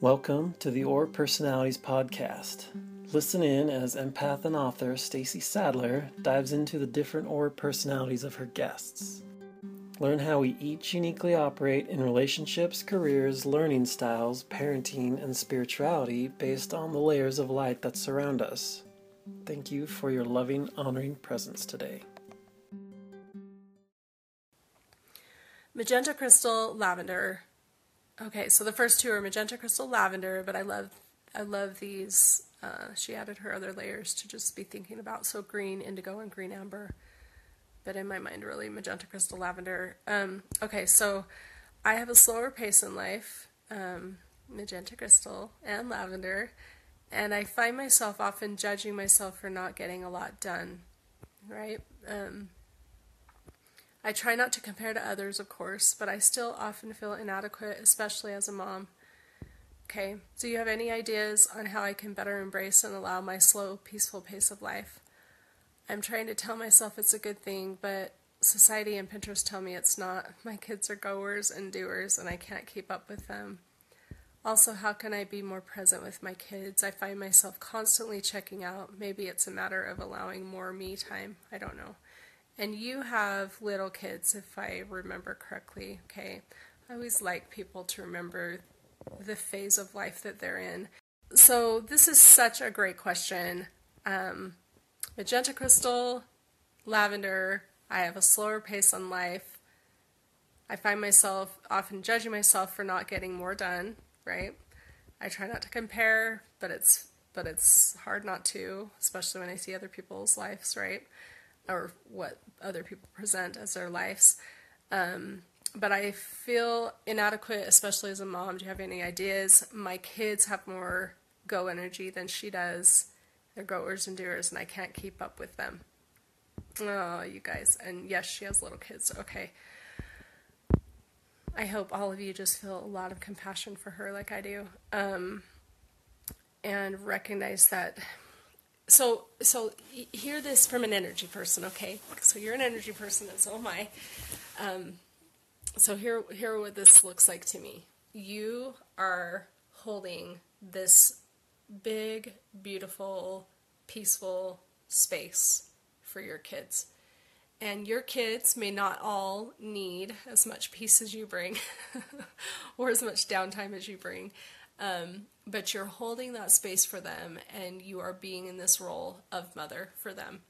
Welcome to the Aura Personalities Podcast. Listen in as empath and author Stacey Sadler dives into the different Aura personalities of her guests. Learn how we each uniquely operate in relationships, careers, learning styles, parenting, and spirituality based on the layers of light that surround us. Thank you for your loving, honoring presence today. Magenta Crystal Lavender. Okay, so the first two are Magenta Crystal Lavender, but I love these. She added her other layers to just be thinking about. So green, indigo, and green amber. But in my mind, really, Magenta Crystal Lavender. Okay, so I have a slower pace in life, Magenta Crystal and Lavender, and I find myself often judging myself for not getting a lot done, right? I try not to compare to others, of course, but I still often feel inadequate, especially as a mom. Okay, do you have any ideas on how I can better embrace and allow my slow, peaceful pace of life? I'm trying to tell myself it's a good thing, but society and Pinterest tell me it's not. My kids are goers and doers, and I can't keep up with them. Also, how can I be more present with my kids? I find myself constantly checking out. Maybe it's a matter of allowing more me time. I don't know. And you have little kids, if I remember correctly, okay? I always like people to remember the phase of life that they're in. So this is such a great question. Magenta Crystal, Lavender, I have a slower pace on life. I find myself often judging myself for not getting more done, right? I try not to compare, but it's hard not to, especially when I see other people's lives, right? Or what other people present as their lives. But I feel inadequate, especially as a mom. Do you have any ideas? My kids have more go energy than she does. They're goers and doers, and I can't keep up with them. Oh, you guys. And yes, she has little kids. Okay. I hope all of you just feel a lot of compassion for her like I do. And recognize that. So hear this from an energy person, okay? So you're an energy person, and so am I. So hear what this looks like to me. You are holding this big, beautiful, peaceful space for your kids. And your kids may not all need as much peace as you bring or as much downtime as you bring. But you're holding that space for them, and you are being in this role of mother for them.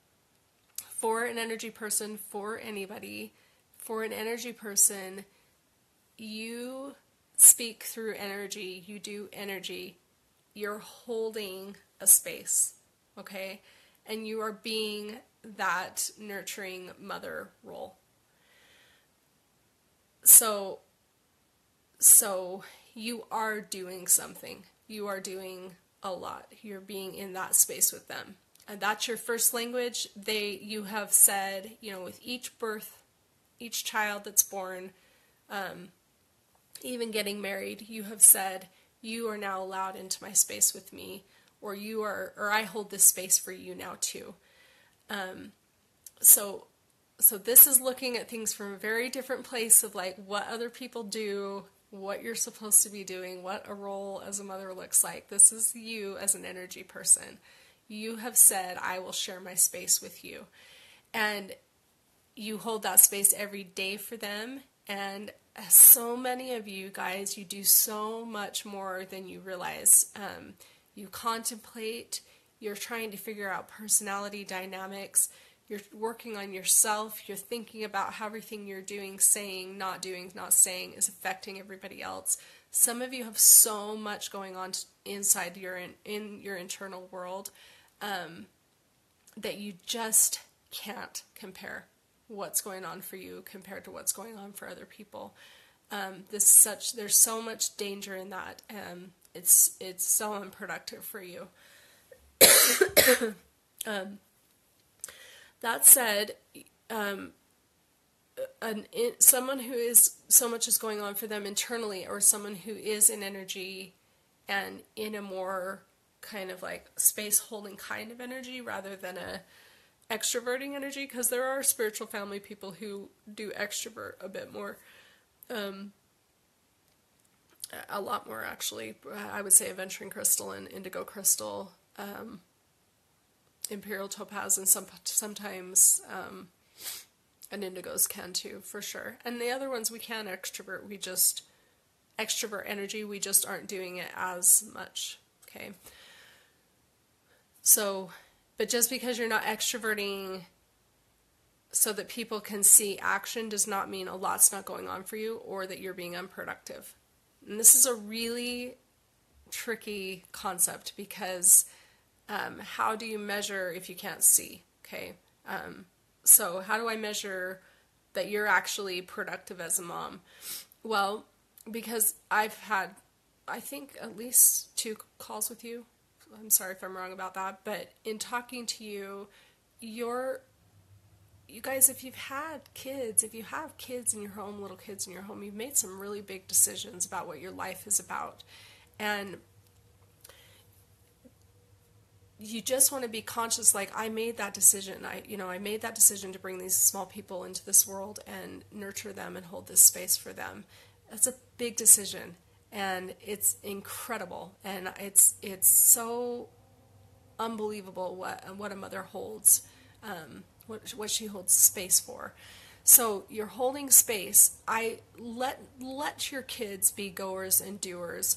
For an energy person, for anybody, for an energy person, you speak through energy, you do energy, you're holding a space, okay? And you are being that nurturing mother role. So you are doing something. You are doing a lot. You're being in that space with them. And that's your first language. You have said, you know, with each birth, each child that's born, even getting married, you have said, you are now allowed into my space with me, or I hold this space for you now too. So this is looking at things from a very different place of like what other people do, what you're supposed to be doing, what a role as a mother looks like. This is you as an energy person. You have said, I will share my space with you. And you hold that space every day for them. And so many of you guys, you do so much more than you realize. You contemplate, you're trying to figure out personality dynamics, you're working on yourself, you're thinking about how everything you're doing, saying, not saying is affecting everybody else. Some of you have so much going on inside in your internal world that you just can't compare what's going on for you compared to what's going on for other people. There's so much danger in that. It's so unproductive for you. That said, someone who is, so much is going on for them internally, or someone who is in energy and in a more kind of like space holding kind of energy rather than a extroverting energy, because there are spiritual family people who do extrovert a bit more. a lot more actually. I would say aventurine crystal and indigo crystal, imperial topaz, and sometimes and indigos can too, for sure. And the other ones we can extrovert, we just extrovert energy, we just aren't doing it as much, okay? So, but just because you're not extroverting so that people can see action does not mean a lot's not going on for you or that you're being unproductive. And this is a really tricky concept because how do you measure if you can't see, okay? So how do I measure that you're actually productive as a mom? Well, because I've had, I think, at least 2 calls with you. I'm sorry if I'm wrong about that. But in talking to you, you guys, if you have kids in your home, little kids in your home, you've made some really big decisions about what your life is about. And you just want to be conscious, like, I made that decision. I made that decision to bring these small people into this world and nurture them and hold this space for them. That's a big decision, and it's incredible, and it's so unbelievable what a mother holds, what she holds space for. So you're holding space. Let your kids be goers and doers.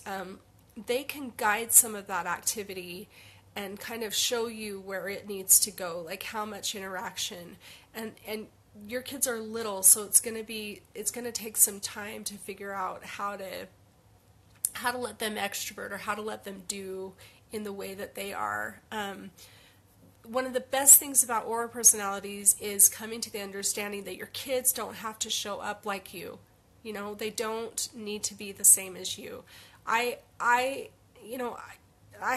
They can guide some of that activity and kind of show you where it needs to go, like how much interaction, and your kids are little, so it's going to take some time to figure out how to let them extrovert or how to let them do in the way that they are. One of the best things about Aura Personalities is coming to the understanding that your kids don't have to show up like you. You know, they don't need to be the same as you. I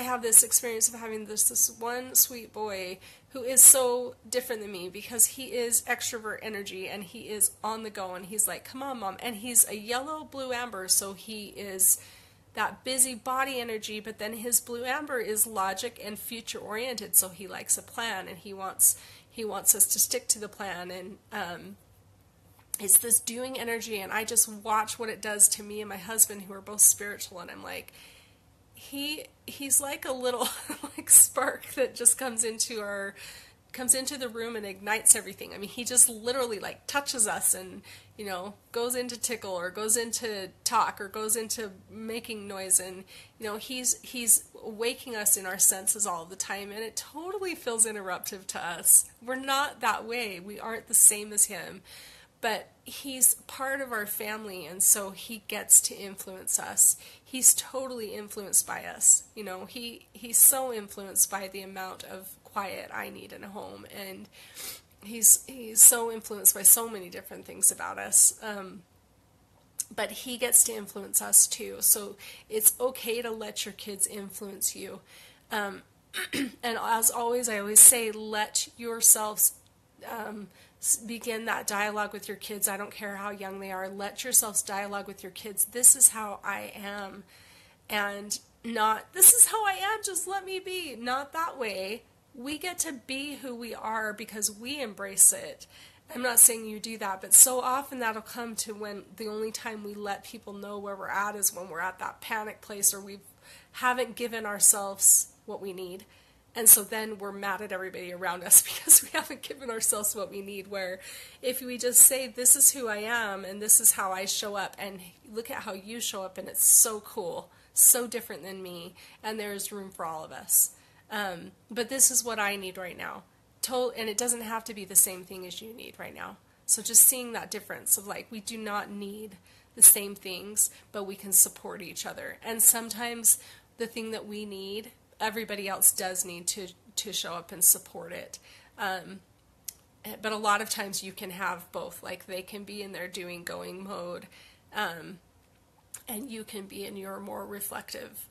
have this experience of having this one sweet boy who is so different than me because he is extrovert energy and he is on the go and he's like, come on, mom. And he's a yellow, blue, amber. So he is that busy body energy, but then his blue amber is logic and future oriented. So he likes a plan and he wants us to stick to the plan. And, it's this doing energy. And I just watch what it does to me and my husband, who are both spiritual. And I'm like, he's like a little like spark that just comes into the room and ignites everything. I mean, he just literally like touches us and, you know, goes into tickle or goes into talk or goes into making noise. And, you know, he's waking us in our senses all the time, and it totally feels interruptive to us. We're not that way. We aren't the same as him, but he's part of our family, and so he gets to influence us. He's totally influenced by us. You know, he's so influenced by the amount of quiet I need in a home, and he's so influenced by so many different things about us. But he gets to influence us too, so it's okay to let your kids influence you. And as always, I always say, let yourselves begin that dialogue with your kids. I don't care how young they are. Let yourselves dialogue with your kids. This is how I am, and not this is how I am, just let me be. Not that way. We get to be who we are because we embrace it. I'm not saying you do that, but so often that'll come to when the only time we let people know where we're at is when we're at that panic place or we haven't given ourselves what we need. And so then we're mad at everybody around us because we haven't given ourselves what we need, where if we just say, this is who I am and this is how I show up, and look at how you show up, and it's so cool, so different than me, and there's room for all of us. But this is what I need right now. And it doesn't have to be the same thing as you need right now. So just seeing that difference of like, we do not need the same things, but we can support each other. And sometimes the thing that we need, everybody else does need to show up and support it. But a lot of times you can have both, like they can be in their doing going mode, and you can be in your more reflective,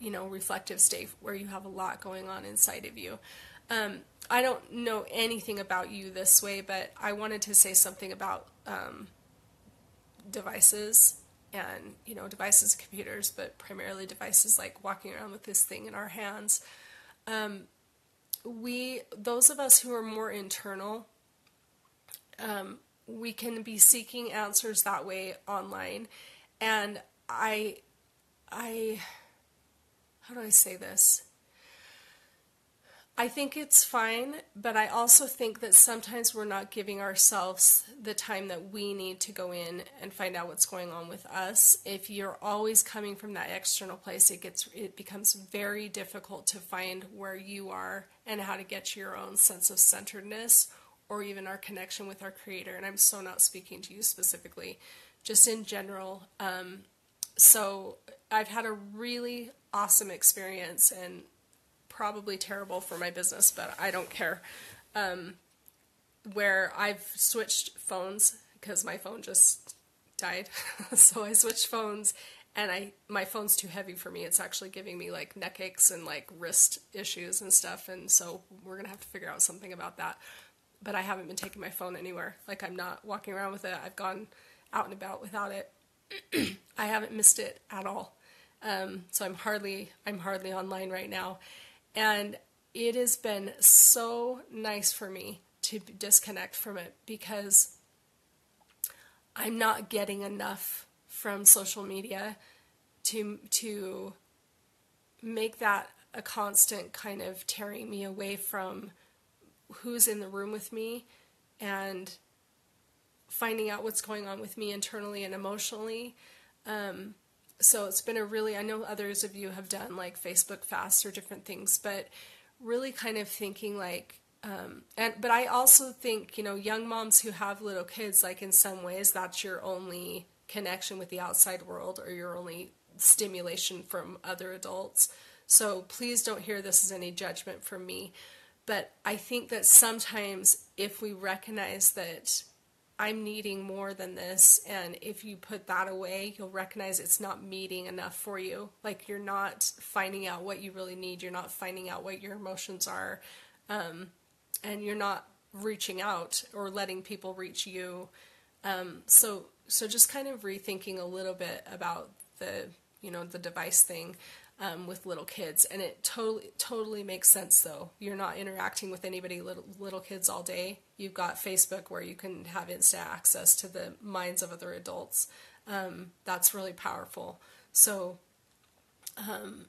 you know, reflective state where you have a lot going on inside of you. I don't know anything about you this way, but I wanted to say something about devices. And, you know, devices, computers, but primarily devices, like walking around with this thing in our hands. Those of us who are more internal, we can be seeking answers that way online. And how do I say this? I think it's fine, but I also think that sometimes we're not giving ourselves the time that we need to go in and find out what's going on with us. If you're always coming from that external place, it becomes very difficult to find where you are and how to get to your own sense of centeredness or even our connection with our Creator. And I'm so not speaking to you specifically, just in general. So I've had a really awesome experience, and probably terrible for my business, but I don't care, where I've switched phones because my phone just died. So I switched phones, and my phone's too heavy for me. It's actually giving me like neck aches and like wrist issues and stuff. And so we're going to have to figure out something about that, but I haven't been taking my phone anywhere. Like, I'm not walking around with it. I've gone out and about without it. I haven't missed it at all. So I'm hardly online right now. And it has been so nice for me to disconnect from it, because I'm not getting enough from social media to make that a constant kind of tearing me away from who's in the room with me and finding out what's going on with me internally and emotionally. So it's been I know others of you have done like Facebook fasts or different things, but really kind of thinking like, but I also think, young moms who have little kids, like in some ways that's your only connection with the outside world or your only stimulation from other adults. So please don't hear this as any judgment from me, but I think that sometimes if we recognize that I'm needing more than this, and if you put that away, you'll recognize it's not meeting enough for you. Like, you're not finding out what you really need. You're not finding out what your emotions are. And you're not reaching out or letting people reach you. So just kind of rethinking a little bit about the device thing, with little kids. And it totally makes sense though. You're not interacting with anybody, little kids all day. You've got Facebook where you can have instant access to the minds of other adults. That's really powerful. So,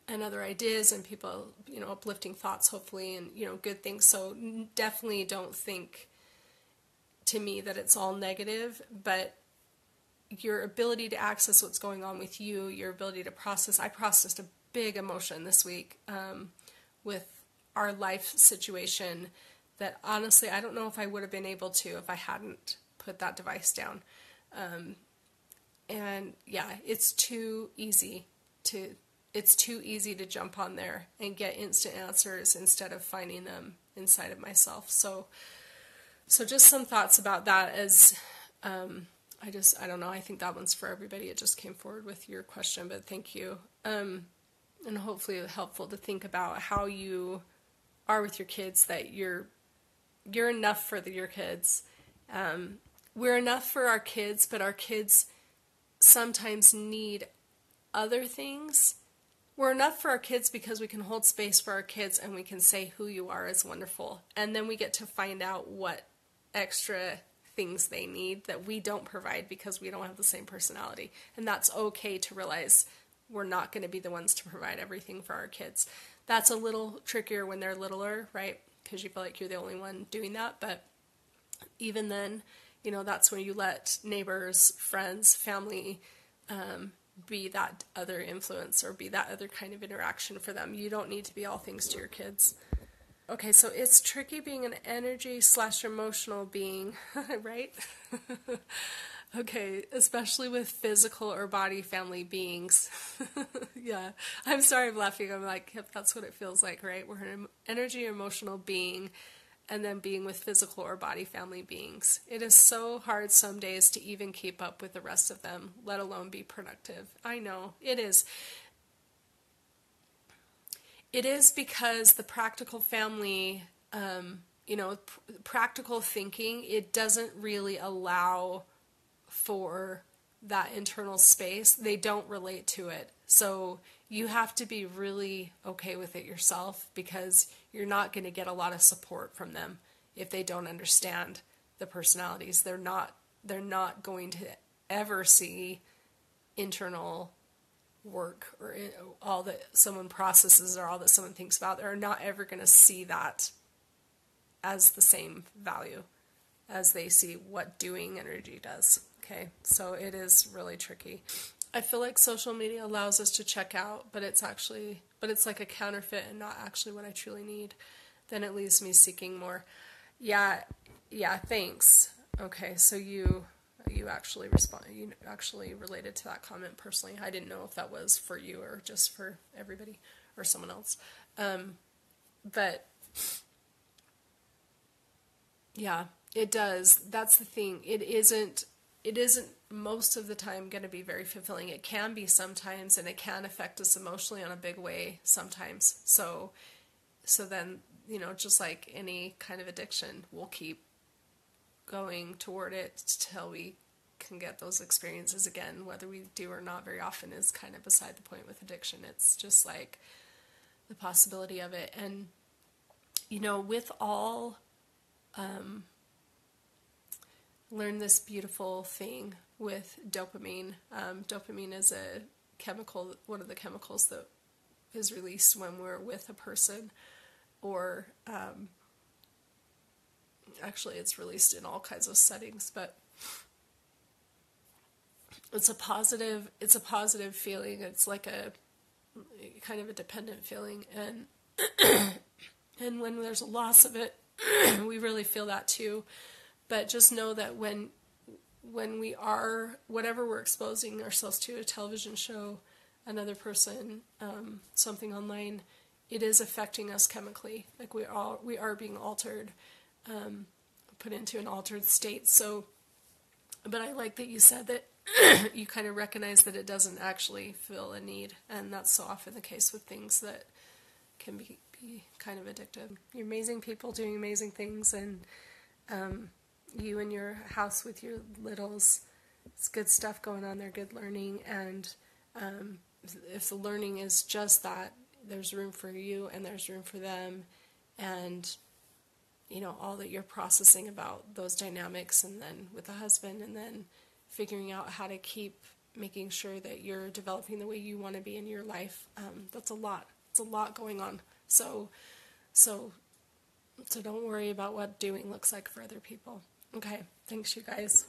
and other ideas and people, uplifting thoughts hopefully, and, good things. So definitely don't think to me that it's all negative, but your ability to access what's going on with you, your ability to process. I processed a big emotion this week with our life situation that honestly, I don't know if I would have been able to if I hadn't put that device down. And yeah, it's too easy to jump on there and get instant answers instead of finding them inside of myself. So just some thoughts about that as, I don't know. I think that one's for everybody. It just came forward with your question, but thank you. And hopefully it was helpful to think about how you are with your kids, that you're enough for your kids. We're enough for our kids, but our kids sometimes need other things. We're enough for our kids because we can hold space for our kids, and we can say who you are is wonderful. And then we get to find out what extra things they need that we don't provide because we don't have the same personality. And that's okay to realize we're not going to be the ones to provide everything for our kids. That's a little trickier when they're littler, right? Because you feel like you're the only one doing that. But even then, that's when you let neighbors, friends, family, be that other influence or be that other kind of interaction for them. You don't need to be all things to your kids. Okay, so it's tricky being an energy/emotional being, right? Okay, especially with physical or body family beings. Yeah, I'm sorry I'm laughing. I'm like, yep, that's what it feels like, right? We're an energy/emotional being, and then being with physical or body family beings. It is so hard some days to even keep up with the rest of them, let alone be productive. I know, it is. It is, because the practical family, practical thinking, it doesn't really allow for that internal space. They don't relate to it. So you have to be really okay with it yourself, because you're not going to get a lot of support from them if they don't understand the personalities. They're not going to ever see internal work or all that someone processes or all that someone thinks about, they're not ever going to see that as the same value as they see what doing energy does. Okay, so it is really tricky. I feel like social media allows us to check out, but it's like a counterfeit and not actually what I truly need. Then it leaves me seeking more. Yeah, thanks. Okay, so you actually responded, you actually related to that comment personally. I didn't know if that was for you or just for everybody or someone else. But yeah, it does. That's the thing. It isn't most of the time going to be very fulfilling. It can be sometimes, and it can affect us emotionally on a big way sometimes. So then, just like any kind of addiction, we'll keep going toward it till we can get those experiences again. Whether we do or not very often is kind of beside the point with addiction. It's just like the possibility of it. And, with all, learn this beautiful thing with dopamine. Dopamine is a chemical, one of the chemicals that is released when we're with a person, or actually it's released in all kinds of settings, but it's a positive feeling. It's like a kind of a dependent feeling, and and when there's a loss of it, we really feel that too. But just know that when we are, whatever we're exposing ourselves to, a television show, another person, something online, it is affecting us chemically. Like we are being altered, put into an altered state. So, but I like that you said that you kind of recognize that it doesn't actually fill a need. And that's so often the case with things that can be kind of addictive. You're amazing people doing amazing things, and you in your house with your littles, it's good stuff going on there, good learning, and if the learning is just that, there's room for you and there's room for them, and all that you're processing about those dynamics, and then with the husband, and then figuring out how to keep making sure that you're developing the way you want to be in your life. That's a lot. It's a lot going on. So don't worry about what doing looks like for other people. Okay, thanks you guys.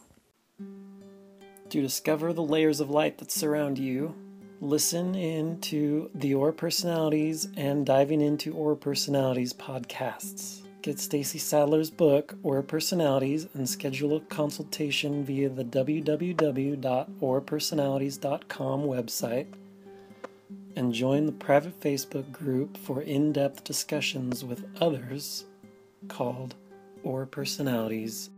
To discover the layers of light that surround you, listen in to the Aura Personalities and Diving Into Aura Personalities podcasts. Get Stacey Sadler's book, Aura Personalities, and schedule a consultation via the www.aurapersonalities.com website, and join the private Facebook group for in-depth discussions with others called Aura Personalities.